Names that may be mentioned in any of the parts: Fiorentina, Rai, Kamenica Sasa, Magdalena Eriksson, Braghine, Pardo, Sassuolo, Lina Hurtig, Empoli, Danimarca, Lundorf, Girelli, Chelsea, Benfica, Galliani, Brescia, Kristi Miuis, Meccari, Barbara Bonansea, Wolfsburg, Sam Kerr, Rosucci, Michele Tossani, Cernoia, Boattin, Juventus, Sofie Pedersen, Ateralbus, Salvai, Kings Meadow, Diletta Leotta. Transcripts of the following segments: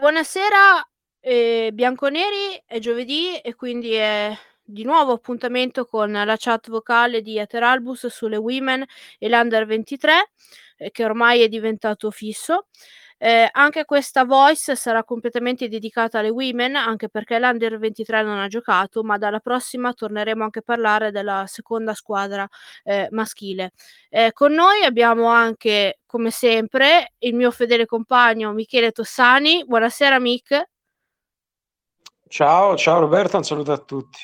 Buonasera, bianconeri, è giovedì e quindi è di nuovo appuntamento con la chat vocale di Ateralbus sulle Women e l'Under 23, che ormai è diventato fisso. Anche questa voice sarà completamente dedicata alle women, anche perché l'Under 23 non ha giocato, ma dalla prossima torneremo anche a parlare della seconda squadra maschile. Con noi abbiamo anche, come sempre, il mio fedele compagno Michele Tossani. Buonasera, Mick. Ciao Roberto, un saluto a tutti.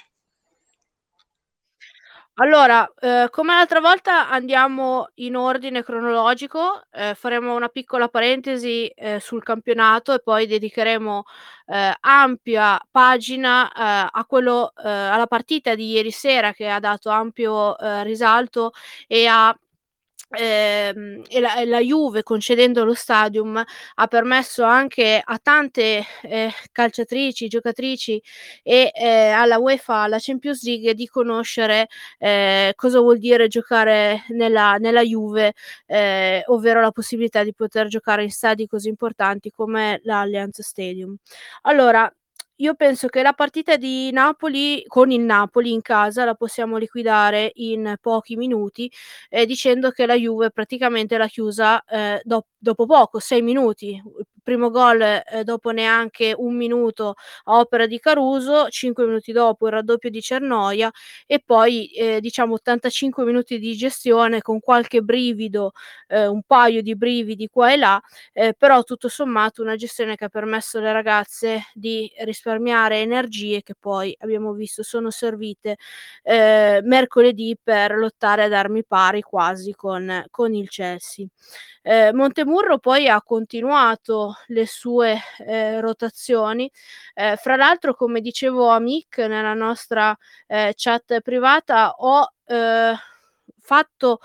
Allora, come l'altra volta andiamo in ordine cronologico, faremo una piccola parentesi sul campionato e poi dedicheremo ampia pagina a quello, alla partita di ieri sera, che ha dato ampio risalto e la Juve, concedendo lo Stadium, ha permesso anche a tante calciatrici, giocatrici e alla UEFA, alla Champions League, di conoscere cosa vuol dire giocare nella Juve, ovvero la possibilità di poter giocare in stadi così importanti come l'Allianz Stadium. Allora, io penso che la partita di Napoli, con il Napoli in casa, la possiamo liquidare in pochi minuti, dicendo che la Juve praticamente l'ha chiusa dopo poco, 6 minuti. Primo gol dopo neanche un minuto a opera di Caruso, 5 minuti dopo il raddoppio di Cernoia e poi 85 minuti di gestione con qualche brivido, un paio di brividi qua e là, però tutto sommato una gestione che ha permesso alle ragazze di risparmiare energie che poi abbiamo visto sono servite mercoledì per lottare ad armi pari quasi con il Chelsea. Montemurro poi ha continuato le sue rotazioni, fra l'altro, come dicevo a Mick nella nostra chat privata, ho fatto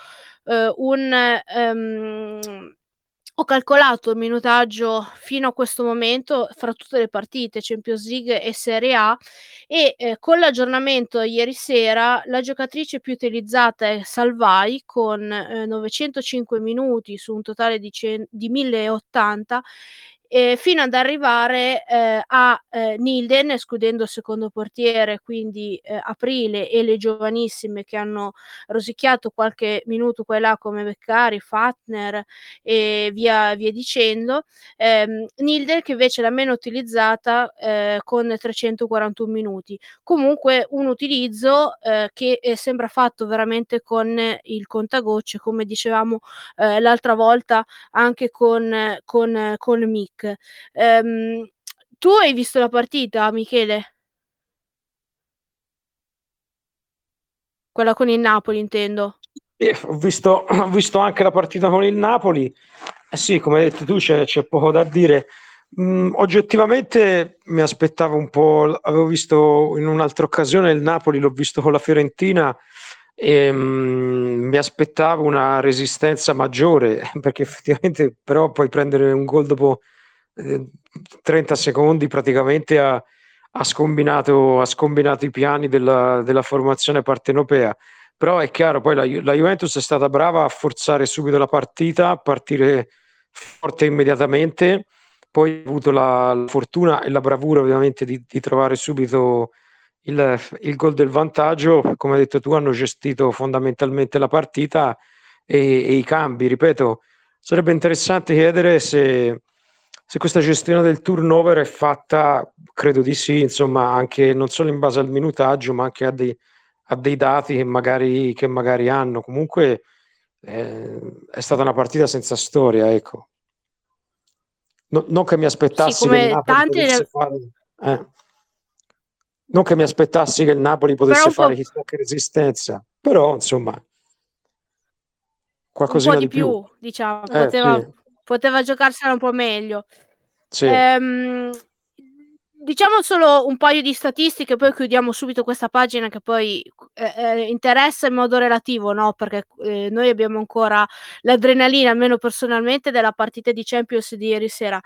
ho calcolato il minutaggio fino a questo momento fra tutte le partite Champions League e Serie A e con l'aggiornamento ieri sera la giocatrice più utilizzata è Salvai con 905 minuti su un totale di 1080, fino ad arrivare a Nilden, escludendo il secondo portiere, quindi Aprile e le giovanissime che hanno rosicchiato qualche minuto qua e là come Meccari, Fatner e via dicendo. Nilden, che invece è la meno utilizzata con 341 minuti. Comunque un utilizzo che sembra fatto veramente con il contagocce, come dicevamo l'altra volta anche con Mick. Tu hai visto la partita, Michele? Quella con il Napoli, intendo. Ho visto anche la partita con il Napoli. Sì, come hai detto tu, c'è poco da dire. Oggettivamente mi aspettavo un po', avevo visto in un'altra occasione il Napoli, l'ho visto con la Fiorentina e mi aspettavo una resistenza maggiore, perché effettivamente però puoi prendere un gol dopo 30 secondi praticamente ha scombinato i piani della formazione partenopea. Però è chiaro, poi la Juventus è stata brava a forzare subito la partita, a partire forte immediatamente, poi ha avuto la fortuna e la bravura ovviamente di trovare subito il gol del vantaggio. Come hai detto tu, hanno gestito fondamentalmente la partita e i cambi. Ripeto, sarebbe interessante chiedere se questa gestione del turnover è fatta, credo di sì, insomma, anche non solo in base al minutaggio, ma anche a dei dati che magari hanno. Comunque è stata una partita senza storia, ecco. No, non che mi aspettassi sì, come che il Napoli potesse fare chissà che resistenza, però insomma qualcosina un po' di più diciamo, poteva giocarsela un po' meglio, sì. Diciamo solo un paio di statistiche, poi chiudiamo subito questa pagina che poi interessa in modo relativo, no? Perché noi abbiamo ancora l'adrenalina, almeno personalmente, della partita di Champions di ieri sera.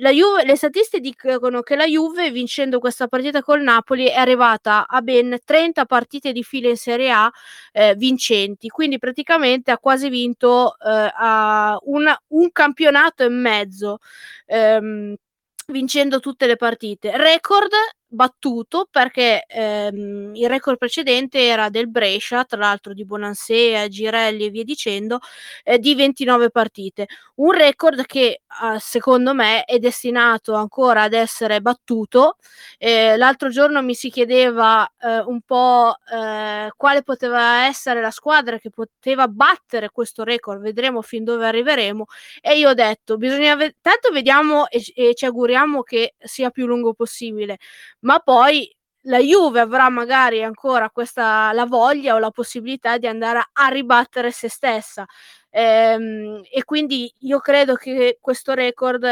La Juve, le statistiche dicono che la Juve, vincendo questa partita col Napoli, è arrivata a ben 30 partite di fila in Serie A vincenti, quindi praticamente ha quasi vinto a un campionato e mezzo. vincendo tutte le partite, record battuto perché il record precedente era del Brescia, tra l'altro di Bonansea, Girelli e via dicendo, di 29 partite, un record che secondo me è destinato ancora ad essere battuto. L'altro giorno mi si chiedeva un po' quale poteva essere la squadra che poteva battere questo record, vedremo fin dove arriveremo, e io ho detto tanto vediamo e ci auguriamo che sia più lungo possibile, ma poi la Juve avrà magari ancora questa, la voglia o la possibilità di andare a ribattere se stessa, e quindi io credo che questo record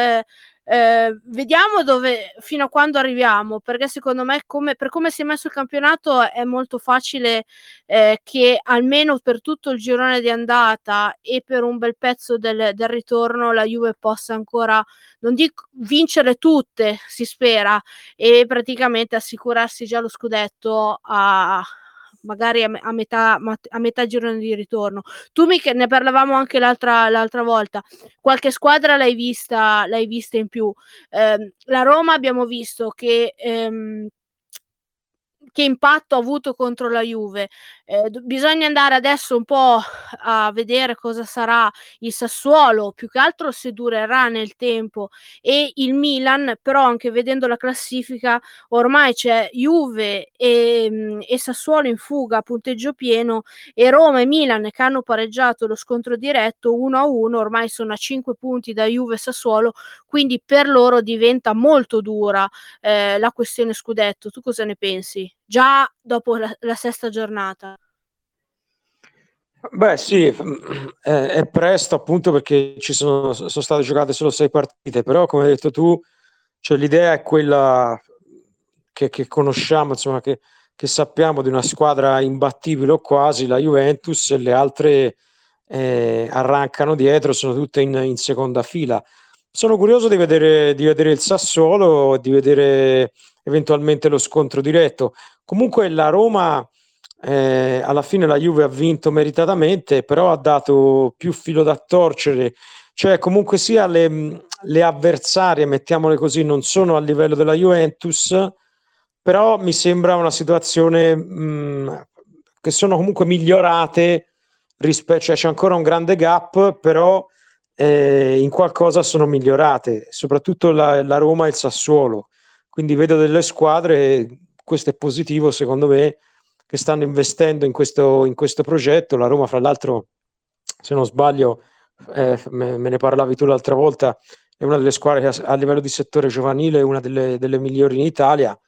vediamo dove, fino a quando arriviamo, perché secondo me per come si è messo il campionato è molto facile che almeno per tutto il girone di andata e per un bel pezzo del ritorno la Juve possa ancora, non dico vincere tutte, si spera, e praticamente assicurarsi già lo scudetto magari a metà girone di ritorno. Tu, ne parlavamo anche l'altra volta, qualche squadra l'hai vista in più. La Roma abbiamo visto che impatto ha avuto contro la Juve. Bisogna andare adesso un po' a vedere cosa sarà il Sassuolo, più che altro se durerà nel tempo, e il Milan, però anche vedendo la classifica ormai c'è Juve e Sassuolo in fuga, punteggio pieno, e Roma e Milan che hanno pareggiato lo scontro diretto 1-1, ormai sono a 5 punti da Juve e Sassuolo, quindi per loro diventa molto dura la questione scudetto. Tu cosa ne pensi? Già dopo la sesta giornata. Beh sì, è presto appunto perché sono state giocate solo 6 partite, però come hai detto tu, cioè, l'idea è quella che conosciamo, insomma, che sappiamo di una squadra imbattibile o quasi, la Juventus, e le altre arrancano dietro, sono tutte in seconda fila. Sono curioso di vedere il Sassuolo, di vedere eventualmente lo scontro diretto. Comunque la Roma, alla fine la Juve ha vinto meritatamente, però ha dato più filo da torcere, cioè comunque sia le avversarie, mettiamole così, non sono a livello della Juventus, però mi sembra una situazione che sono comunque migliorate rispetto, cioè c'è ancora un grande gap, però in qualcosa sono migliorate, soprattutto la Roma e il Sassuolo, quindi vedo delle squadre, questo è positivo secondo me, che stanno investendo in questo progetto. La Roma, fra l'altro, se non sbaglio, me ne parlavi tu l'altra volta, è una delle squadre che a livello di settore giovanile è una delle migliori in Italia,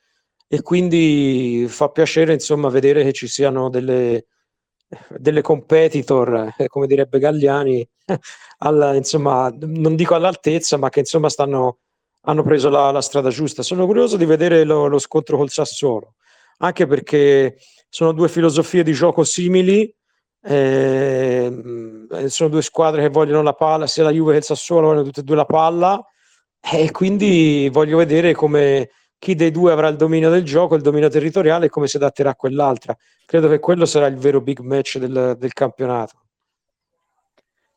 e quindi fa piacere insomma vedere che ci siano delle competitor, come direbbe Galliani, insomma non dico all'altezza, ma che insomma hanno preso la strada giusta. Sono curioso di vedere lo scontro col Sassuolo, anche perché sono 2 filosofie di gioco simili, sono 2 squadre che vogliono la palla, sia la Juve che il Sassuolo vogliono tutte e 2 la palla, e quindi voglio vedere come chi dei 2 avrà il dominio del gioco, il dominio territoriale, e come si adatterà a quell'altra. Credo che quello sarà il vero big match del campionato.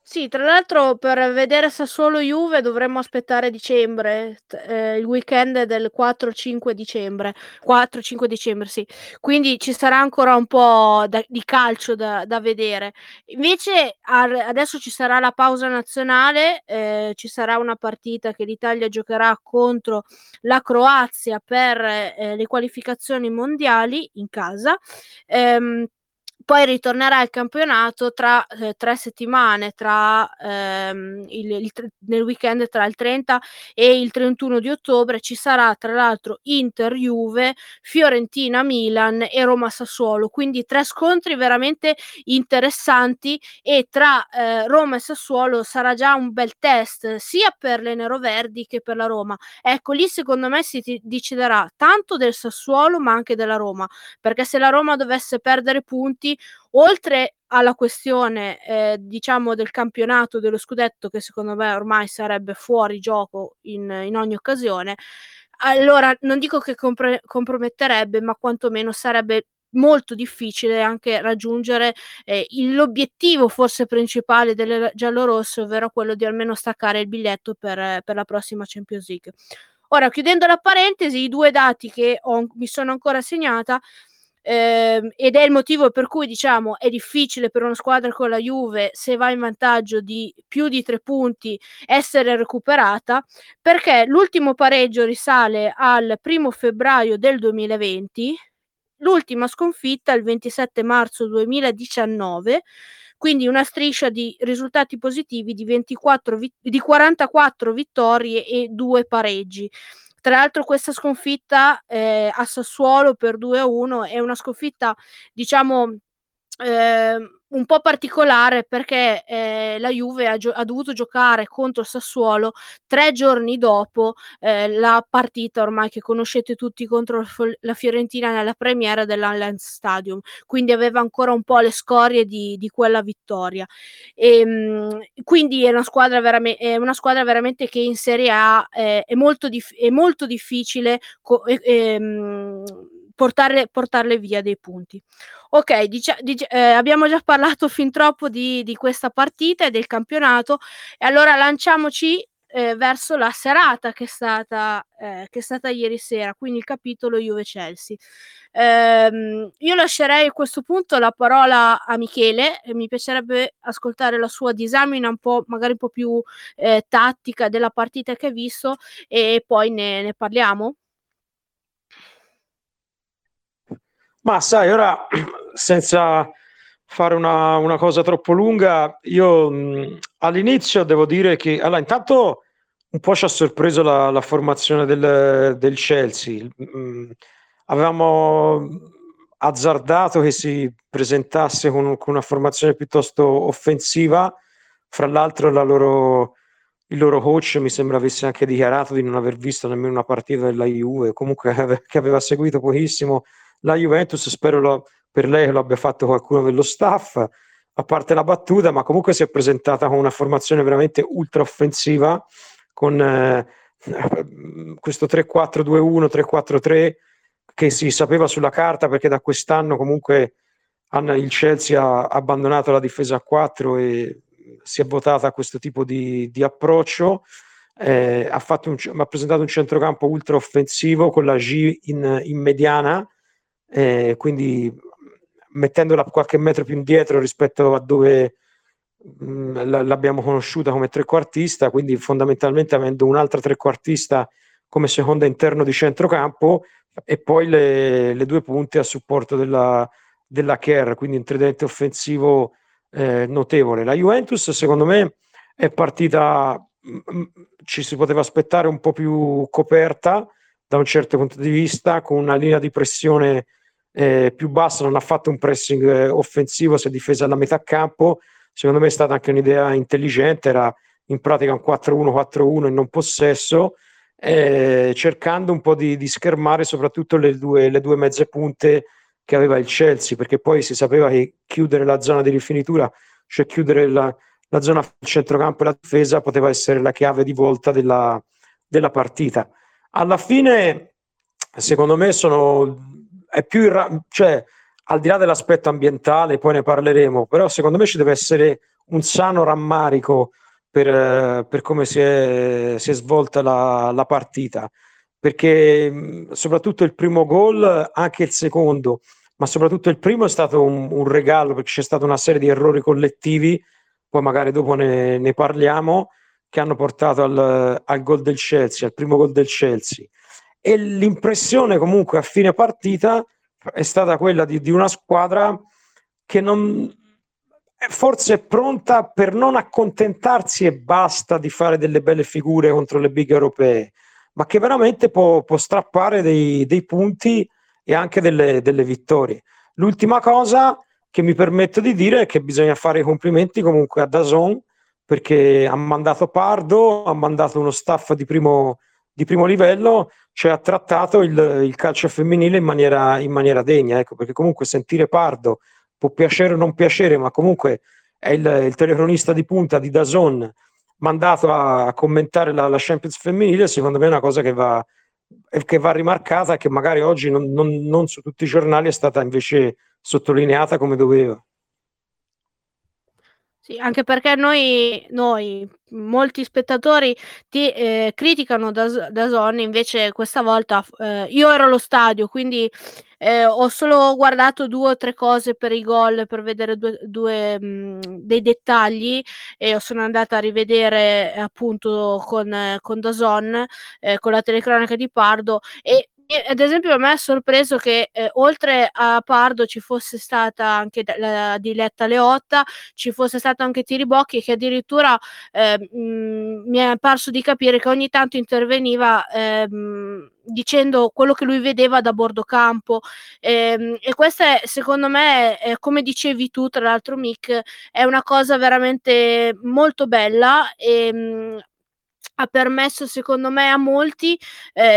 Sì, tra l'altro per vedere Sassuolo-Juve dovremmo aspettare dicembre, il weekend del 4-5 dicembre, 4-5 dicembre sì, quindi ci sarà ancora un po' di calcio da vedere. Invece adesso ci sarà la pausa nazionale, ci sarà una partita che l'Italia giocherà contro la Croazia per le qualificazioni mondiali in casa, poi ritornerà il campionato tra 3 settimane, nel weekend tra il 30 e il 31 di ottobre ci sarà tra l'altro Inter-Juve, Fiorentina-Milan e Roma-Sassuolo, quindi 3 scontri veramente interessanti, e tra Roma e Sassuolo sarà già un bel test sia per le neroverdi che per la Roma. Ecco, lì secondo me si deciderà tanto del Sassuolo ma anche della Roma, perché se la Roma dovesse perdere punti, oltre alla questione diciamo del campionato, dello scudetto, che secondo me ormai sarebbe fuori gioco in ogni occasione, allora non dico che comprometterebbe, ma quantomeno sarebbe molto difficile anche raggiungere l'obiettivo forse principale delle giallorosse, ovvero quello di almeno staccare il biglietto per la prossima Champions League. Ora, chiudendo la parentesi, i due dati che mi sono ancora segnata, ed è il motivo per cui, diciamo, è difficile per una squadra con la Juve, se va in vantaggio di più di 3 punti, essere recuperata, perché l'ultimo pareggio risale al 1° febbraio del 2020, l'ultima sconfitta il 27 marzo 2019, quindi una striscia di risultati positivi di 44 vittorie e 2 pareggi. Tra l'altro questa sconfitta a Sassuolo per 2-1 è una sconfitta, diciamo, un po' particolare, perché la Juve ha dovuto giocare contro Sassuolo 3 giorni dopo la partita ormai che conoscete tutti contro la Fiorentina nella premiera dell'Allianz Stadium, quindi aveva ancora un po' le scorie di quella vittoria. Quindi è una squadra veramente che in Serie A è molto difficile portarle via dei punti. Ok, abbiamo già parlato fin troppo di questa partita e del campionato, e allora lanciamoci verso la serata che è stata ieri sera, quindi il capitolo Juve-Chelsea. Io lascerei a questo punto la parola a Michele, e mi piacerebbe ascoltare la sua disamina magari un po' più tattica della partita che ha visto, e poi ne parliamo. Ma sai, ora, senza fare una cosa troppo lunga, io all'inizio devo dire che, allora, intanto un po' ci ha sorpreso la formazione del Chelsea. Avevamo azzardato che si presentasse con una formazione piuttosto offensiva. Fra l'altro il loro coach mi sembra avesse anche dichiarato di non aver visto nemmeno una partita della Juve, comunque che aveva seguito pochissimo la Juventus. Spero per lei che lo abbia fatto qualcuno dello staff, a parte la battuta, ma comunque si è presentata con una formazione veramente ultra offensiva, con questo 3-4-2-1, 3-4-3 che si sapeva sulla carta, perché da quest'anno comunque il Chelsea ha abbandonato la difesa a 4 e si è votata a questo tipo di approccio. Ha presentato un centrocampo ultra offensivo con la G in mediana, quindi mettendola qualche metro più indietro rispetto a dove l'abbiamo conosciuta come trequartista, quindi fondamentalmente avendo un'altra trequartista come seconda interno di centrocampo, e poi le 2 punte a supporto della Kerr, quindi un tridente offensivo notevole. La Juventus, secondo me, è partita, ci si poteva aspettare un po' più coperta da un certo punto di vista, con una linea di pressione più bassa. Non ha fatto un pressing offensivo, si è difesa alla metà campo. Secondo me è stata anche un'idea intelligente, era in pratica un 4-1-4-1 e non possesso, cercando un po' di schermare soprattutto le due mezze punte che aveva il Chelsea, perché poi si sapeva che chiudere la zona di rifinitura, cioè chiudere la zona centrocampo e la difesa, poteva essere la chiave di volta della partita. Alla fine, secondo me, cioè, al di là dell'aspetto ambientale, poi ne parleremo, però secondo me ci deve essere un sano rammarico per come si è svolta la partita, perché soprattutto il primo gol, anche il secondo, ma soprattutto il primo è stato un regalo, perché c'è stata una serie di errori collettivi, poi magari dopo ne parliamo, che hanno portato al gol del Chelsea, al primo gol del Chelsea. E l'impressione comunque a fine partita è stata quella di una squadra che non è forse pronta per non accontentarsi e basta di fare delle belle figure contro le big europee, ma che veramente può strappare dei punti e anche delle vittorie. L'ultima cosa che mi permetto di dire è che bisogna fare i complimenti comunque a DAZN, perché ha mandato Pardo, ha mandato uno staff di primo livello, cioè ha trattato il calcio femminile in maniera degna, ecco, perché comunque sentire Pardo può piacere o non piacere, ma comunque è il telecronista di punta di DAZN mandato a commentare la Champions femminile. Secondo me è una cosa che va rimarcata, e che magari oggi non su tutti i giornali è stata invece sottolineata come doveva. Sì, anche perché noi molti spettatori ti criticano DAZN, invece questa volta io ero allo stadio, quindi ho solo guardato 2 o 3 cose per i gol, per vedere dei dettagli, e sono andata a rivedere appunto con DAZN, con la telecronaca di Pardo, e ad esempio a me è sorpreso che oltre a Pardo ci fosse stata anche la Diletta Leotta, ci fosse stato anche Tiribocchi, che addirittura mi è parso di capire che ogni tanto interveniva dicendo quello che lui vedeva da bordo campo, e questa è, secondo me, come dicevi tu tra l'altro Mick, è una cosa veramente molto bella, e ha permesso secondo me a molti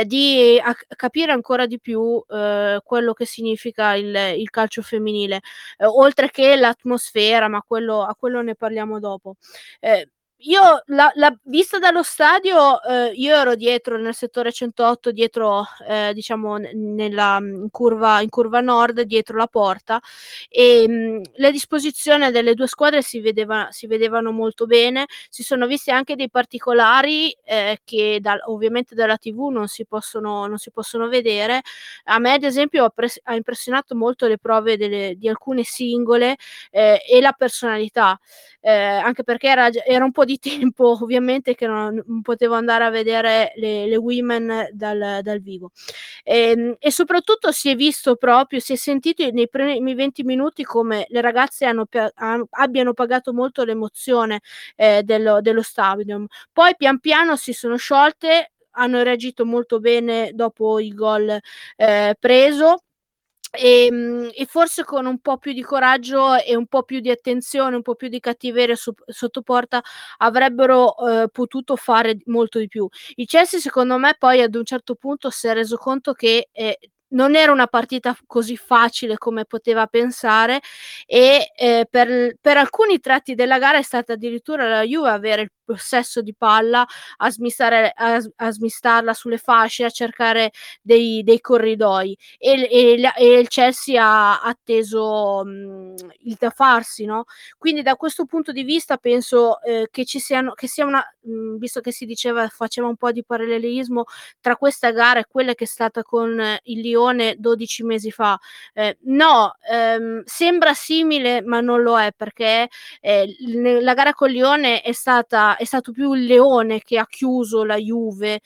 di capire ancora di più quello che significa il calcio femminile, oltre che l'atmosfera, ma a quello ne parliamo dopo. Io la vista dallo stadio, io ero dietro nel settore 108, dietro diciamo nella in curva nord, dietro la porta, e le disposizioni delle 2 squadre si vedevano molto bene. Si sono visti anche dei particolari che ovviamente dalla TV non si possono vedere. A me ad esempio ha impressionato molto le prove di alcune singole e la personalità, anche perché era un po' di tempo ovviamente che non potevo andare a vedere le women dal vivo, e soprattutto si è visto proprio, si è sentito nei primi 20 minuti come le ragazze abbiano pagato molto l'emozione dello stadium. Poi pian piano si sono sciolte, hanno reagito molto bene dopo il gol preso, e forse con un po' più di coraggio e un po' più di attenzione, un po' più di cattiveria sotto porta avrebbero potuto fare molto di più. Il Chelsea secondo me poi ad un certo punto si è reso conto che non era una partita così facile come poteva pensare, e per alcuni tratti della gara è stata addirittura la Juve avere il possesso di palla, a smistarla sulle fasce, a cercare dei corridoi, e il Chelsea ha atteso il da farsi, no? Quindi da questo punto di vista penso che sia una visto che si diceva, faceva un po' di parallelismo tra questa gara e quella che è stata con il Lione 12 mesi fa, sembra simile ma non lo è, perché la gara con Lione è stato più il Leone che ha chiuso la Juve,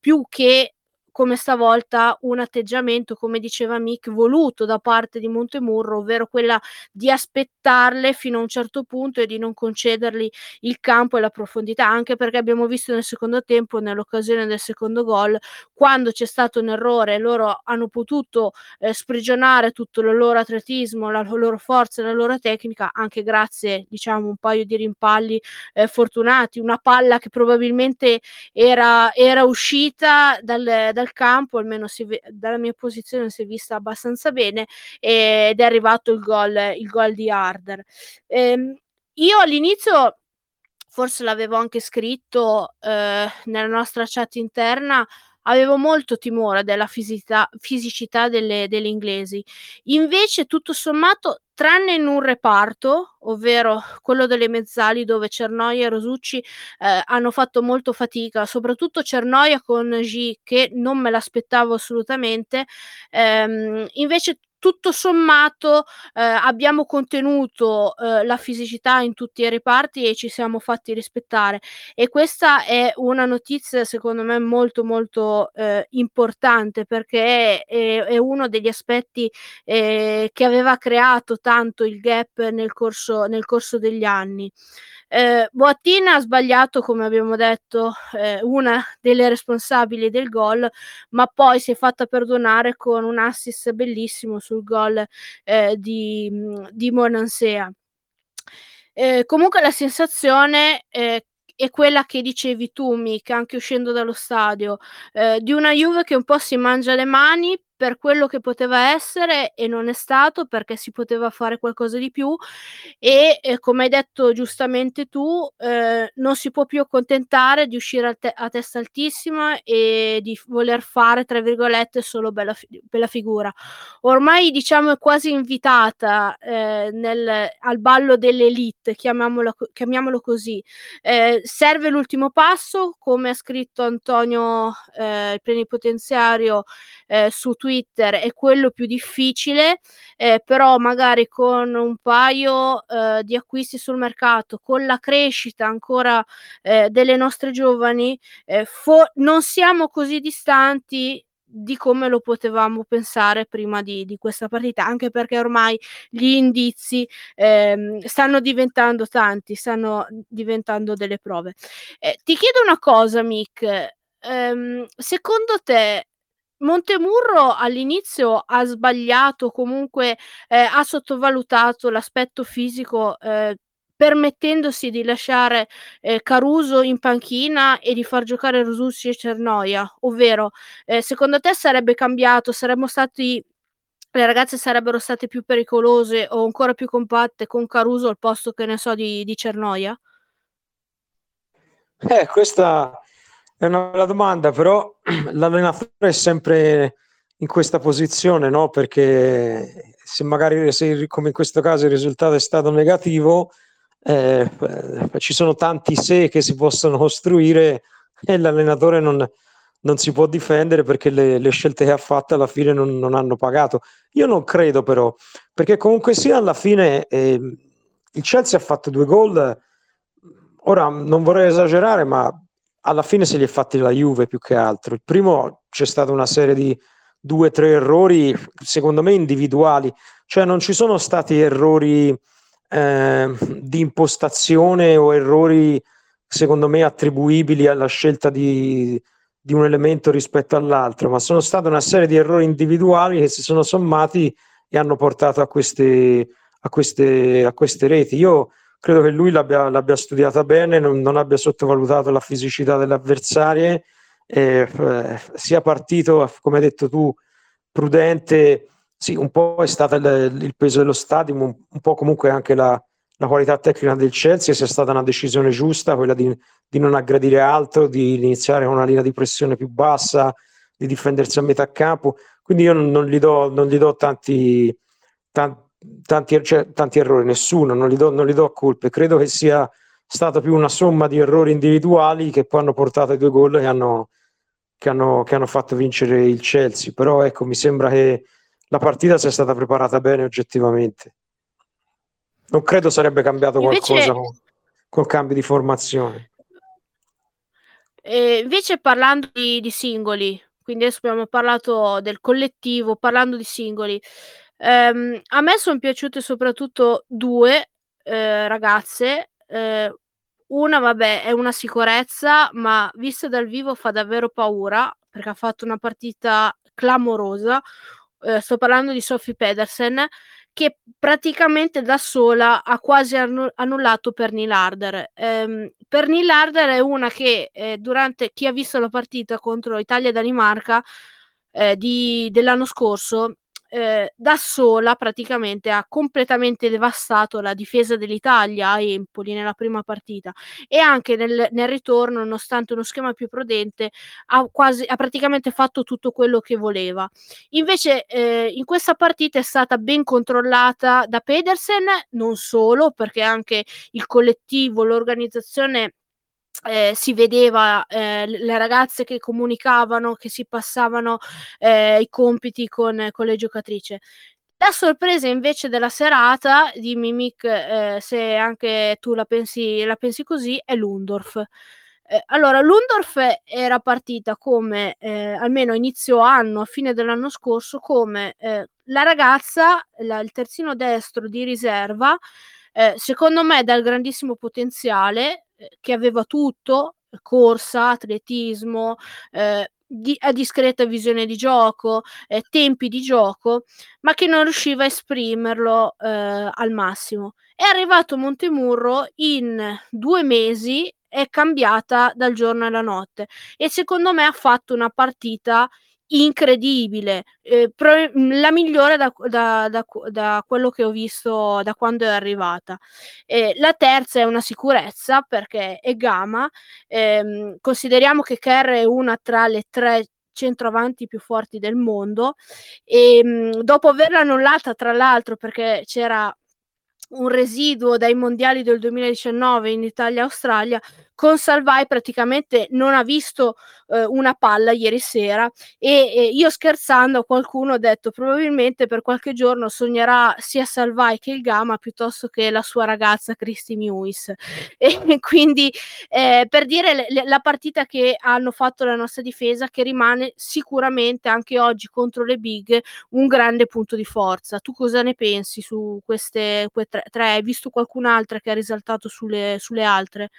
più che, come stavolta, un atteggiamento, come diceva Mick, voluto da parte di Montemurro, ovvero quella di aspettarle fino a un certo punto e di non concedergli il campo e la profondità, anche perché abbiamo visto nel secondo tempo, nell'occasione del secondo gol, quando c'è stato un errore loro hanno potuto sprigionare tutto il loro atletismo, la loro forza, la loro tecnica, anche grazie diciamo un paio di rimpalli fortunati, una palla che probabilmente era uscita dal campo, almeno dalla mia posizione si è vista abbastanza bene, ed è arrivato il gol di Harder. Io all'inizio, forse l'avevo anche scritto nella nostra chat interna, avevo molto timore della fisicità delle inglesi, invece tutto sommato, tranne in un reparto, ovvero quello delle mezzali, dove Cernoia e Rosucci hanno fatto molto fatica, soprattutto Cernoia con G, che non me l'aspettavo assolutamente, invece tutto sommato abbiamo contenuto la fisicità in tutti i reparti e ci siamo fatti rispettare, e questa è una notizia secondo me molto molto importante, perché è uno degli aspetti che aveva creato tanto il gap nel corso degli anni. Boattin ha sbagliato, come abbiamo detto, una delle responsabili del gol, ma poi si è fatta perdonare con un assist bellissimo sul gol di Bonansea. Comunque la sensazione è quella che dicevi tu Mick, anche uscendo dallo stadio, di una Juve che un po' si mangia le mani per quello che poteva essere e non è stato, perché si poteva fare qualcosa di più e come hai detto giustamente tu, non si può più accontentare di uscire a testa altissima e di voler fare, tra virgolette, solo bella figura. Ormai diciamo è quasi invitata al ballo dell'elite, chiamiamolo così. Serve l'ultimo passo, come ha scritto Antonio il plenipotenziario su Twitter, è quello più difficile, però magari con un paio di acquisti sul mercato, con la crescita ancora delle nostre giovani, non siamo così distanti di come lo potevamo pensare prima di questa partita, anche perché ormai gli indizi stanno diventando tanti, stanno diventando delle prove. Ti chiedo una cosa, Mick, secondo te Montemurro all'inizio ha sbagliato, comunque ha sottovalutato l'aspetto fisico permettendosi di lasciare Caruso in panchina e di far giocare Rosucci e Cernoia, ovvero secondo te sarebbe cambiato, le ragazze sarebbero state più pericolose o ancora più compatte con Caruso al posto, che ne so, di Cernoia? Questa è una bella domanda, però l'allenatore è sempre in questa posizione, no? Perché se come in questo caso il risultato è stato negativo, ci sono tanti sé che si possono costruire e l'allenatore non si può difendere, perché le scelte che ha fatto alla fine non hanno pagato. Io non credo, però, perché comunque sia alla fine il Chelsea ha fatto 2 gol. Ora non vorrei esagerare, ma alla fine se li è fatti la Juve più che altro. Il primo c'è stata una serie di 2-3 errori, secondo me individuali, cioè non ci sono stati errori di impostazione o errori secondo me attribuibili alla scelta di un elemento rispetto all'altro, ma sono state una serie di errori individuali che si sono sommati e hanno portato a queste reti. Io credo che lui l'abbia studiata bene, non abbia sottovalutato la fisicità delle avversarie, sia partito, come hai detto tu, prudente. Sì, un po' è stato il peso dello stadio, un po' comunque anche la qualità tecnica del Chelsea. Sia stata una decisione giusta quella di non aggredire altro, di iniziare con una linea di pressione più bassa, di difendersi a metà campo. Quindi io non gli do tanti errori, nessuno, non gli do colpe. Credo che sia stata più una somma di errori individuali che poi hanno portato ai 2 gol che hanno fatto vincere il Chelsea. Però ecco, mi sembra che la partita sia stata preparata bene oggettivamente. Non credo sarebbe cambiato qualcosa col cambio di formazione. Invece parlando di singoli, quindi adesso abbiamo parlato del collettivo, parlando di singoli, a me sono piaciute soprattutto 2 ragazze. Una, vabbè, è una sicurezza, ma vista dal vivo fa davvero paura, perché ha fatto una partita clamorosa. Sto parlando di Sofie Pedersen, che praticamente da sola ha quasi annullato Pernille Harder. Pernille Harder è una che durante chi ha visto la partita contro Italia e Danimarca dell'anno scorso, da sola praticamente ha completamente devastato la difesa dell'Italia a Empoli nella prima partita, e anche nel ritorno, nonostante uno schema più prudente, ha praticamente fatto tutto quello che voleva. Invece in questa partita è stata ben controllata da Pedersen, non solo, perché anche il collettivo, l'organizzazione, si vedeva le ragazze che comunicavano, che si passavano i compiti con le giocatrici. La sorpresa invece della serata, dimmi Mick se anche tu la pensi così, è Lundorf. Allora, Lundorf era partita come, almeno inizio anno, a fine dell'anno scorso, come la ragazza, il terzino destro di riserva, secondo me dal grandissimo potenziale, che aveva tutto, corsa, atletismo, a discreta visione di gioco, tempi di gioco, ma che non riusciva a esprimerlo al massimo. È arrivato Montemurro, in 2 mesi è cambiata dal giorno alla notte e secondo me ha fatto una partita incredibile, la migliore da quello che ho visto da quando è arrivata. La terza è una sicurezza perché è Gama, consideriamo che Kerr è una tra le tre centroavanti più forti del mondo e dopo averla annullata, tra l'altro, perché c'era un residuo dai mondiali del 2019 in Italia-Australia, con Salvai praticamente non ha visto una palla ieri sera e io, scherzando, a qualcuno ho detto probabilmente per qualche giorno sognerà sia Salvai che il Gama piuttosto che la sua ragazza Kristi Miuis. E quindi per dire la partita che hanno fatto la nostra difesa, che rimane sicuramente anche oggi contro le big un grande punto di forza. Tu cosa ne pensi su queste tre? Hai visto qualcun'altra che ha risaltato sulle altre?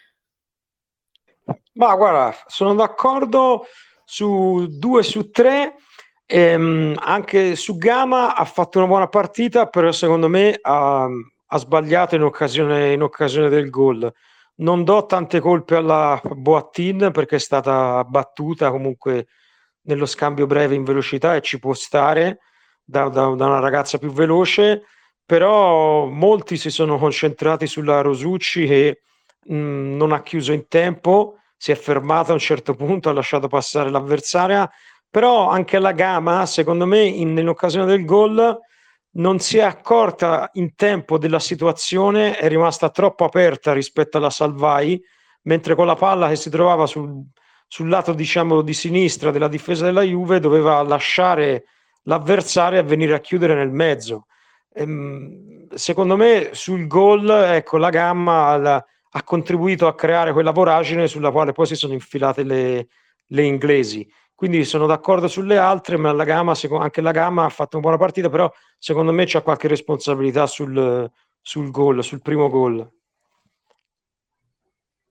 Ma guarda, sono d'accordo su 2 su 3, anche su Gama ha fatto una buona partita, però secondo me ha sbagliato in occasione del gol. Non do tante colpe alla Boattin perché è stata battuta comunque nello scambio breve in velocità e ci può stare da una ragazza più veloce, però molti si sono concentrati sulla Rosucci che non ha chiuso in tempo, si è fermata a un certo punto, ha lasciato passare l'avversaria, però anche la Gama secondo me in occasione del gol non si è accorta in tempo della situazione, è rimasta troppo aperta rispetto alla Salvai, mentre con la palla che si trovava sul lato, diciamo, di sinistra della difesa della Juve doveva lasciare l'avversaria e venire a chiudere nel mezzo. Secondo me sul gol, ecco, la Gama ha contribuito a creare quella voragine sulla quale poi si sono infilate le inglesi. Quindi sono d'accordo sulle altre, ma anche la Gama ha fatto una buona partita, però secondo me c'è qualche responsabilità sul gol, sul primo gol.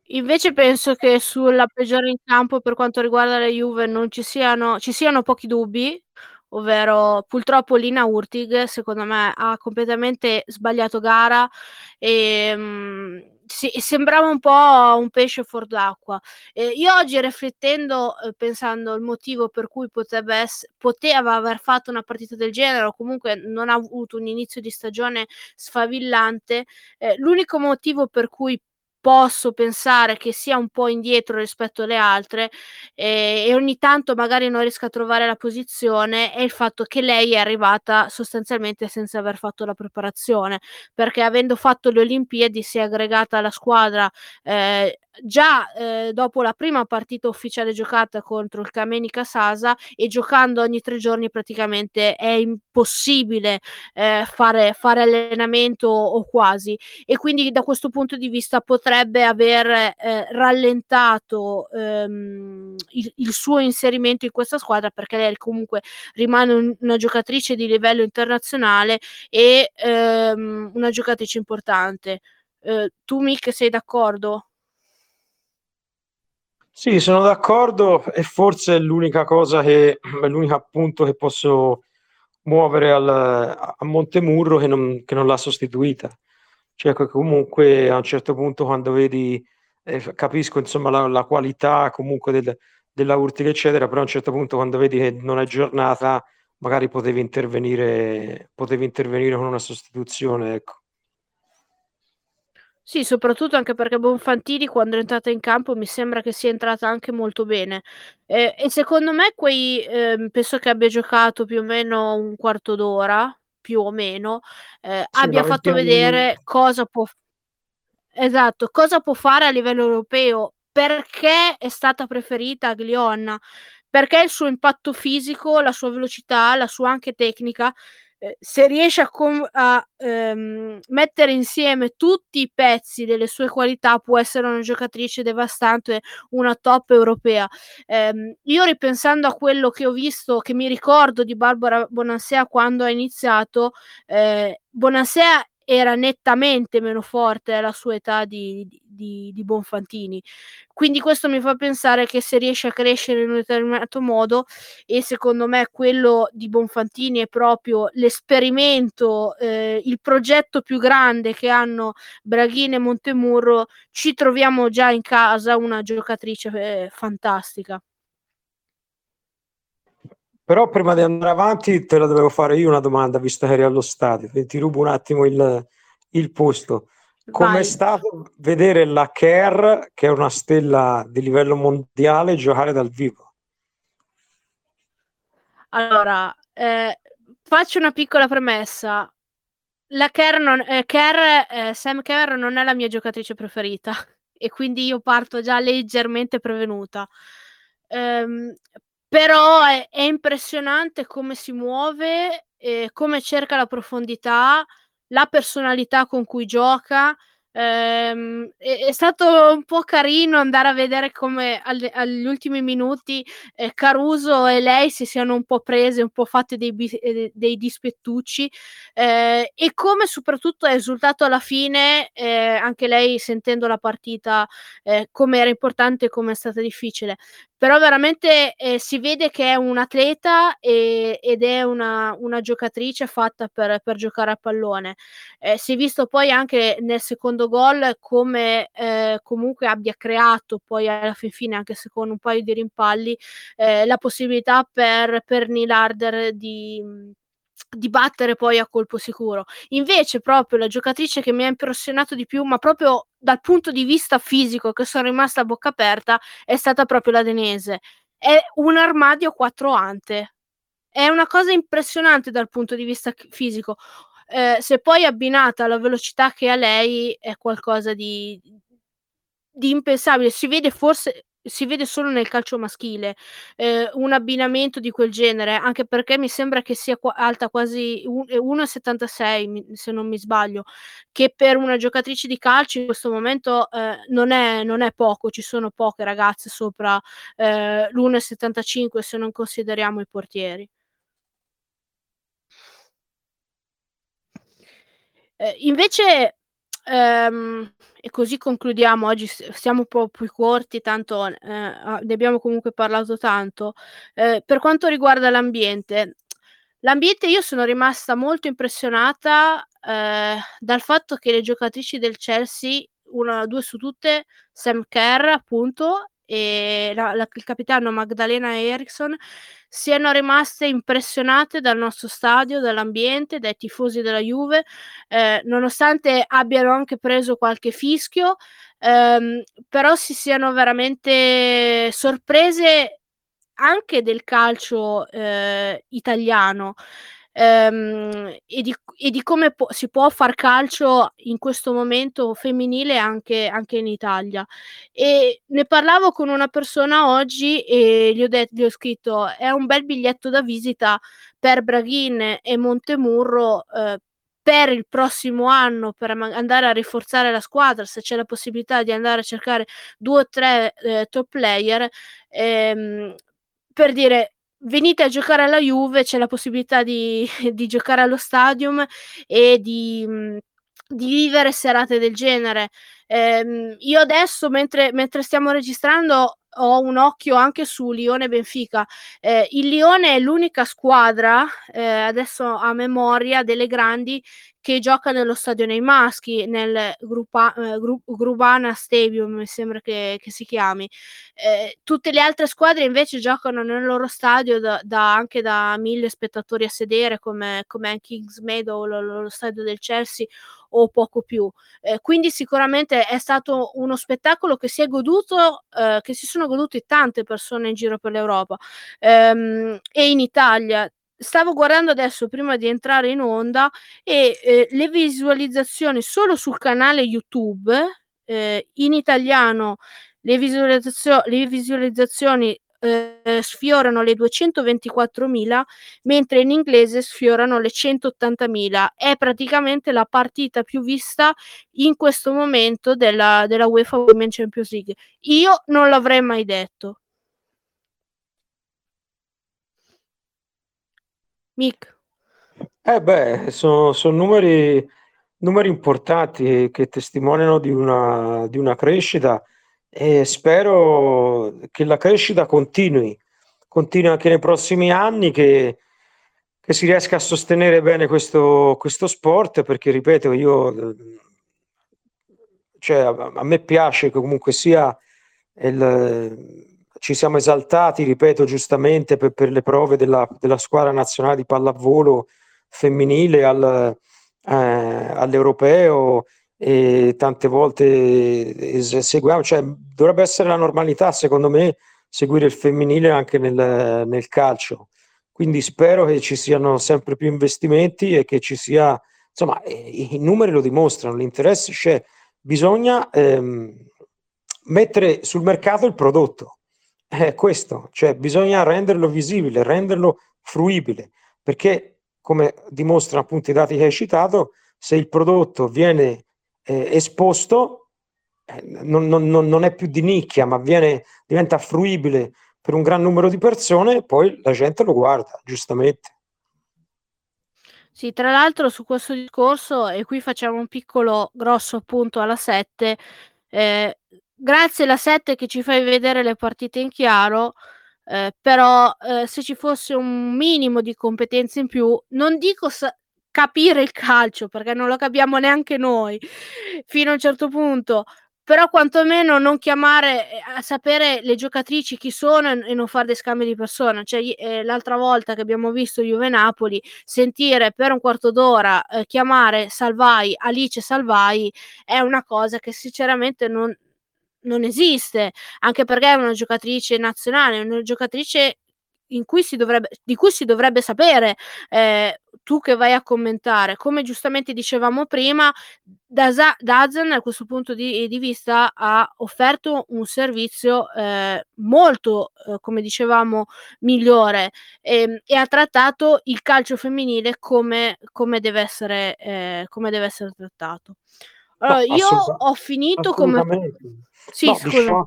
Invece penso che sulla peggiore in campo per quanto riguarda la Juve non ci siano pochi dubbi, ovvero purtroppo Lina Hurtig secondo me ha completamente sbagliato gara e sembrava un po' un pesce fuor d'acqua. Io oggi, riflettendo, pensando al motivo per cui poteva aver fatto una partita del genere o comunque non ha avuto un inizio di stagione sfavillante, l'unico motivo per cui posso pensare che sia un po' indietro rispetto alle altre e ogni tanto magari non riesca a trovare la posizione è il fatto che lei è arrivata sostanzialmente senza aver fatto la preparazione, perché avendo fatto le Olimpiadi si è aggregata alla squadra già dopo la prima partita ufficiale giocata contro il Kamenika Sasa, e giocando ogni 3 giorni praticamente è impossibile fare allenamento o quasi, e quindi da questo punto di vista potrebbe aver rallentato il suo inserimento in questa squadra, perché lei comunque rimane una giocatrice di livello internazionale e una giocatrice importante. Tu, Mick, sei d'accordo? Sì, sono d'accordo, e forse è l'unico appunto che posso muovere a Montemurro che non l'ha sostituita. Cioè comunque a un certo punto quando vedi, capisco insomma la qualità comunque della Hurtig eccetera, però a un certo punto quando vedi che non è giornata magari potevi intervenire con una sostituzione, ecco. Sì, soprattutto anche perché Bonfantini quando è entrata in campo mi sembra che sia entrata anche molto bene e secondo me penso che abbia giocato più o meno un quarto d'ora, più o meno, sì, abbia fatto vedere cosa può fare a livello europeo, perché è stata preferita a Glionna, perché il suo impatto fisico, la sua velocità, la sua anche tecnica, se riesce a mettere insieme tutti i pezzi delle sue qualità può essere una giocatrice devastante, una top europea. Io, ripensando a quello che ho visto, che mi ricordo di Barbara Bonansea quando ha iniziato, Bonansea era nettamente meno forte alla sua età di Bonfantini, quindi questo mi fa pensare che se riesce a crescere in un determinato modo, e secondo me quello di Bonfantini è proprio l'esperimento, il progetto più grande che hanno Braghine e Montemurro, ci troviamo già in casa una giocatrice fantastica. Però prima di andare avanti te la dovevo fare io una domanda, visto che eri allo stadio, ti rubo un attimo il posto. Com'è stato vedere la Kerr, che è una stella di livello mondiale, giocare dal vivo? Allora, faccio una piccola premessa. La Kerr, Sam Kerr non è la mia giocatrice preferita e quindi io parto già leggermente prevenuta. Però è impressionante come si muove, come cerca la profondità, la personalità con cui gioca. È stato un po' carino andare a vedere come agli ultimi minuti Caruso e lei si siano un po' prese, un po' fatte dei dispettucci, e come soprattutto è risultato alla fine, anche lei sentendo la partita, come era importante e come è stata difficile. Però veramente si vede che è un atleta ed è una giocatrice fatta per giocare a pallone. Si è visto poi anche nel secondo gol come comunque abbia creato poi alla fine, anche se con un paio di rimpalli, la possibilità per Pernille Harder di battere poi a colpo sicuro. Invece proprio la giocatrice che mi ha impressionato di più, ma proprio dal punto di vista fisico, che sono rimasta a bocca aperta, è stata proprio la danese. È un armadio a quattro ante, è una cosa impressionante dal punto di vista fisico, se poi abbinata alla velocità che ha lei è qualcosa di impensabile. Si vede solo nel calcio maschile un abbinamento di quel genere, anche perché mi sembra che sia alta quasi 1,76 se non mi sbaglio, che per una giocatrice di calcio in questo momento non è poco. Ci sono poche ragazze sopra l'1,75 se non consideriamo i portieri. Invece e così concludiamo oggi, siamo un po' più corti, tanto ne abbiamo comunque parlato tanto. Per quanto riguarda l'ambiente, io sono rimasta molto impressionata dal fatto che le giocatrici del Chelsea, due su tutte, Sam Kerr appunto e il capitano Magdalena Eriksson, siano rimaste impressionate dal nostro stadio, dall'ambiente, dai tifosi della Juve, nonostante abbiano anche preso qualche fischio, però si siano veramente sorprese anche del calcio italiano e di come si può far calcio in questo momento femminile anche in Italia. E ne parlavo con una persona oggi e gli ho scritto: è un bel biglietto da visita per Braghine e Montemurro per il prossimo anno, per andare a rinforzare la squadra, se c'è la possibilità di andare a cercare 2 o 3 top player, per dire: venite a giocare alla Juve, c'è la possibilità di giocare allo stadium e di vivere serate del genere. Io adesso, mentre stiamo registrando, ho un occhio anche su Lione Benfica. Il Lione è l'unica squadra, adesso a memoria, delle grandi che gioca nello stadio dei maschi, nel Grubana Stadium mi sembra che si chiami. Tutte le altre squadre invece giocano nel loro stadio anche da 1.000 spettatori a sedere, come anche Kings Meadow, lo stadio del Chelsea, o poco più. Quindi sicuramente è stato uno spettacolo che si è goduto, che si sono godute tante persone in giro per l'Europa e in Italia. Stavo guardando adesso prima di entrare in onda e le visualizzazioni solo sul canale YouTube in italiano, le visualizzazioni sfiorano le 224.000, mentre in inglese sfiorano le 180.000. È praticamente la partita più vista in questo momento della UEFA Women's Champions League. Io non l'avrei mai detto. Mick. Sono numeri importanti che testimoniano di una crescita, e spero che la crescita continui anche nei prossimi anni, che si riesca a sostenere bene questo sport, perché ripeto, a me piace comunque sia ci siamo esaltati, ripeto, giustamente per le prove della squadra nazionale di pallavolo femminile all'europeo, e tante volte seguiamo, cioè dovrebbe essere la normalità, secondo me, seguire il femminile anche nel calcio. Quindi spero che ci siano sempre più investimenti e che ci sia, insomma, i numeri lo dimostrano, l'interesse c'è, bisogna mettere sul mercato il prodotto. È questo, cioè bisogna renderlo visibile, renderlo fruibile, perché come dimostrano appunto i dati che hai citato, se il prodotto viene esposto non è più di nicchia, ma diventa fruibile per un gran numero di persone, poi la gente lo guarda, giustamente. Sì, tra l'altro su questo discorso, e qui facciamo un piccolo grosso appunto alla 7, grazie alla 7 che ci fai vedere le partite in chiaro, però se ci fosse un minimo di competenze in più, non dico capire il calcio, perché non lo capiamo neanche noi fino a un certo punto, però quantomeno non chiamare a sapere le giocatrici chi sono e non fare dei scambi di persona, cioè l'altra volta che abbiamo visto Juve-Napoli, sentire per un quarto d'ora chiamare Salvai, Alice Salvai, è una cosa che sinceramente non esiste, anche perché è una giocatrice nazionale, una giocatrice di cui si dovrebbe sapere. Tu che vai a commentare, come giustamente dicevamo prima, DAZN a questo punto di vista ha offerto un servizio molto, come dicevamo, migliore, e ha trattato il calcio femminile come deve essere trattato. Allora, io ho finito come... Sì, no, scusa.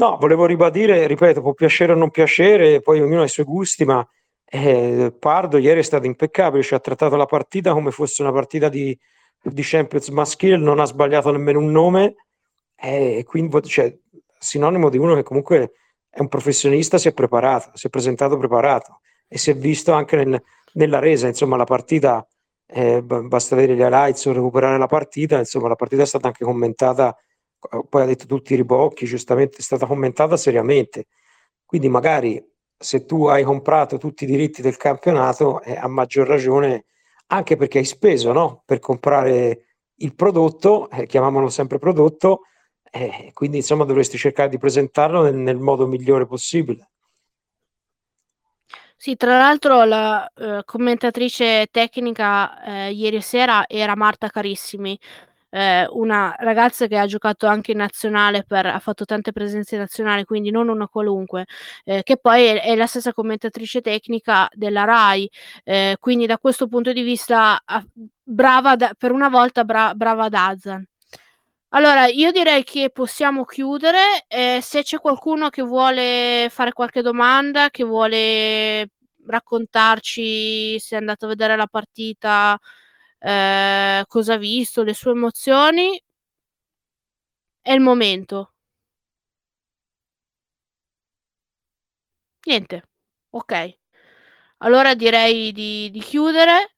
No, volevo ribadire, ripeto, può piacere o non piacere, poi ognuno ha i suoi gusti, ma Pardo ieri è stato impeccabile, cioè ha trattato la partita come fosse una partita di Champions maschile, non ha sbagliato nemmeno un nome, quindi, cioè, sinonimo di uno che comunque è un professionista, si è preparato, si è presentato preparato, e si è visto anche nella resa, insomma la partita, basta vedere gli highlights o recuperare la partita, insomma la partita è stata anche commentata. Poi ha detto tutti i Tiribocchi, giustamente è stata commentata seriamente, quindi magari se tu hai comprato tutti i diritti del campionato a maggior ragione, anche perché hai speso, no? Per comprare il prodotto, chiamiamolo sempre prodotto, quindi insomma dovresti cercare di presentarlo nel modo migliore possibile. Sì, tra l'altro la commentatrice tecnica ieri sera era Marta Carissimi, una ragazza che ha giocato anche in nazionale, ha fatto tante presenze nazionali, quindi non una qualunque, che poi è la stessa commentatrice tecnica della Rai, quindi da questo punto di vista brava per una volta DAZN. Allora io direi che possiamo chiudere, se c'è qualcuno che vuole fare qualche domanda, che vuole raccontarci se è andato a vedere la partita, cosa ha visto, le sue emozioni, è il momento. Niente, ok, allora direi di chiudere,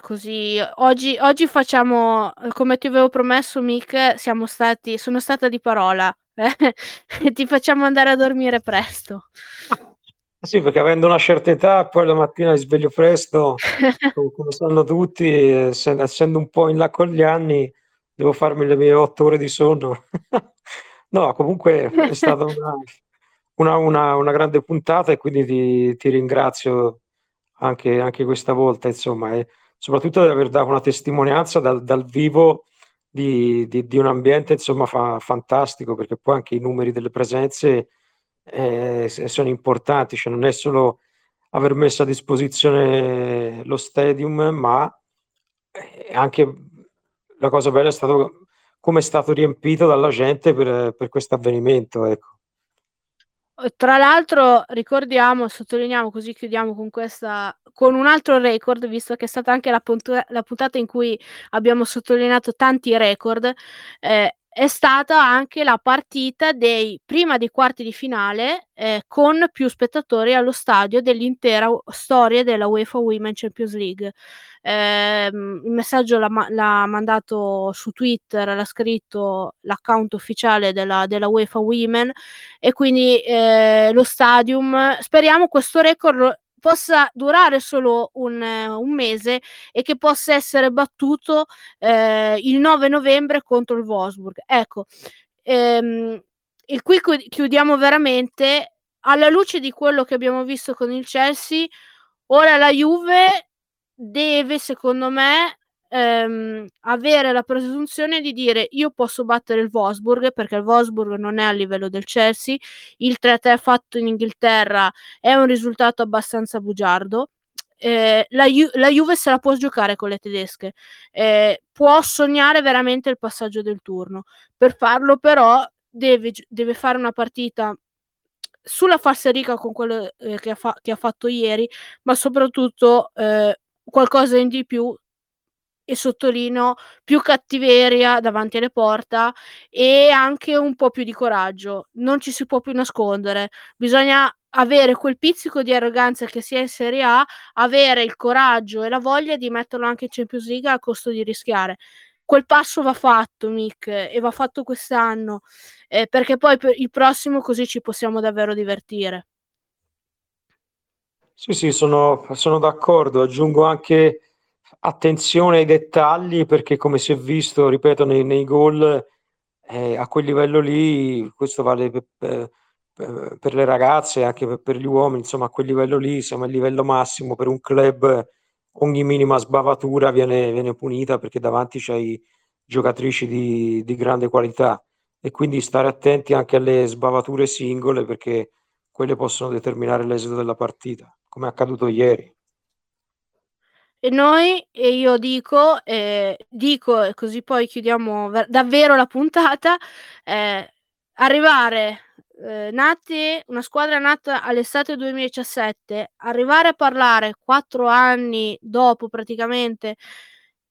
così oggi facciamo come ti avevo promesso, Mick, sono stata di parola, e ti facciamo andare a dormire presto. Sì, perché avendo una certa età, poi la mattina mi sveglio presto, come sanno tutti, essendo un po' in là con gli anni, devo farmi le mie 8 ore di sonno. No, comunque è stata una grande puntata, e quindi ti ringrazio anche questa volta, insomma, e soprattutto di aver dato una testimonianza dal vivo di un ambiente, insomma, fantastico, perché poi anche i numeri delle presenze sono importanti, cioè non è solo aver messo a disposizione lo stadium, ma anche la cosa bella è stato come è stato riempito dalla gente per questo avvenimento, ecco. Tra l'altro ricordiamo, sottolineiamo, così chiudiamo con un altro record, visto che è stata anche la puntata in cui abbiamo sottolineato tanti record, è stata anche la partita prima dei quarti di finale, con più spettatori allo stadio dell'intera storia della UEFA Women's Champions League. Il messaggio l'ha mandato su Twitter, l'ha scritto l'account ufficiale della UEFA Women, e quindi lo stadium, speriamo questo record possa durare solo un mese e che possa essere battuto il 9 novembre contro il Wolfsburg. Ecco, e qui chiudiamo veramente, alla luce di quello che abbiamo visto con il Chelsea, ora la Juve deve, secondo me, avere la presunzione di dire: io posso battere il Wolfsburg, perché il Wolfsburg non è a livello del Chelsea, il 3-3 fatto in Inghilterra è un risultato abbastanza bugiardo, la Juve se la può giocare con le tedesche, può sognare veramente il passaggio del turno. Per farlo però deve fare una partita sulla falsariga con quello che ha fatto ieri, ma soprattutto qualcosa in di più, e sottolineo più cattiveria davanti alle porta e anche un po' più di coraggio. Non ci si può più nascondere, bisogna avere quel pizzico di arroganza che si è in Serie A, avere il coraggio e la voglia di metterlo anche in Champions League a costo di rischiare. Quel passo va fatto, Mick, e va fatto quest'anno, perché poi per il prossimo così ci possiamo davvero divertire. Sì, sono d'accordo. Aggiungo anche attenzione ai dettagli, perché come si è visto, ripeto, nei gol, a quel livello lì, questo vale per le ragazze e anche per gli uomini, insomma, a quel livello lì siamo al livello massimo. Per un club ogni minima sbavatura viene punita, perché davanti c'hai giocatrici di grande qualità, e quindi stare attenti anche alle sbavature singole, perché quelle possono determinare l'esito della partita, come è accaduto ieri. E io dico, così poi chiudiamo davvero la puntata, una squadra nata all'estate 2017, arrivare a parlare 4 anni dopo praticamente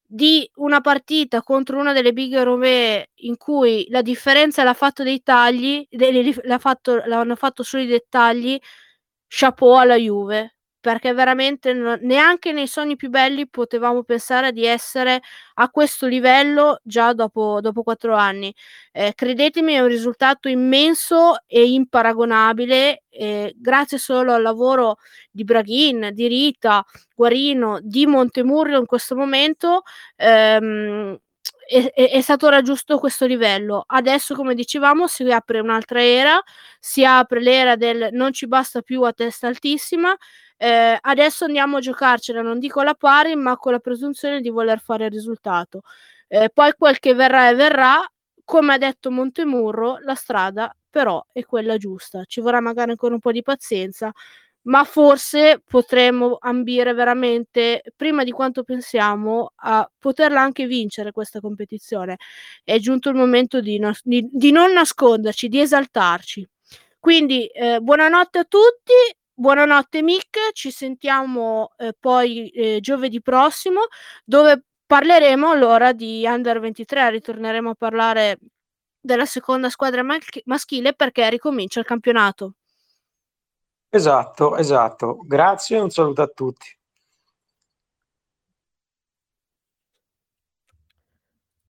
di una partita contro una delle big europee in cui la differenza l'ha fatto dei tagli, l'hanno fatto solo i dettagli. Chapeau alla Juve, perché veramente neanche nei sogni più belli potevamo pensare di essere a questo livello già dopo 4 anni. Credetemi, è un risultato immenso e imparagonabile, grazie solo al lavoro di Braghine, di Rita, Guarino, di Montemurro in questo momento, è stato raggiunto questo livello. Adesso, come dicevamo, si apre un'altra era, si apre l'era del non ci basta più a testa altissima. Adesso andiamo a giocarcela, non dico alla pari, ma con la presunzione di voler fare il risultato. Poi quel che verrà e verrà, come ha detto Montemurro, la strada però è quella giusta. Ci vorrà magari ancora un po' di pazienza, ma forse potremmo ambire veramente, prima di quanto pensiamo, a poterla anche vincere questa competizione. È giunto il momento di non nasconderci, di esaltarci. Quindi buonanotte a tutti. Buonanotte Mick, ci sentiamo poi giovedì prossimo, dove parleremo allora di Under 23, ritorneremo a parlare della seconda squadra maschile, perché ricomincia il campionato. Esatto, grazie e un saluto a tutti.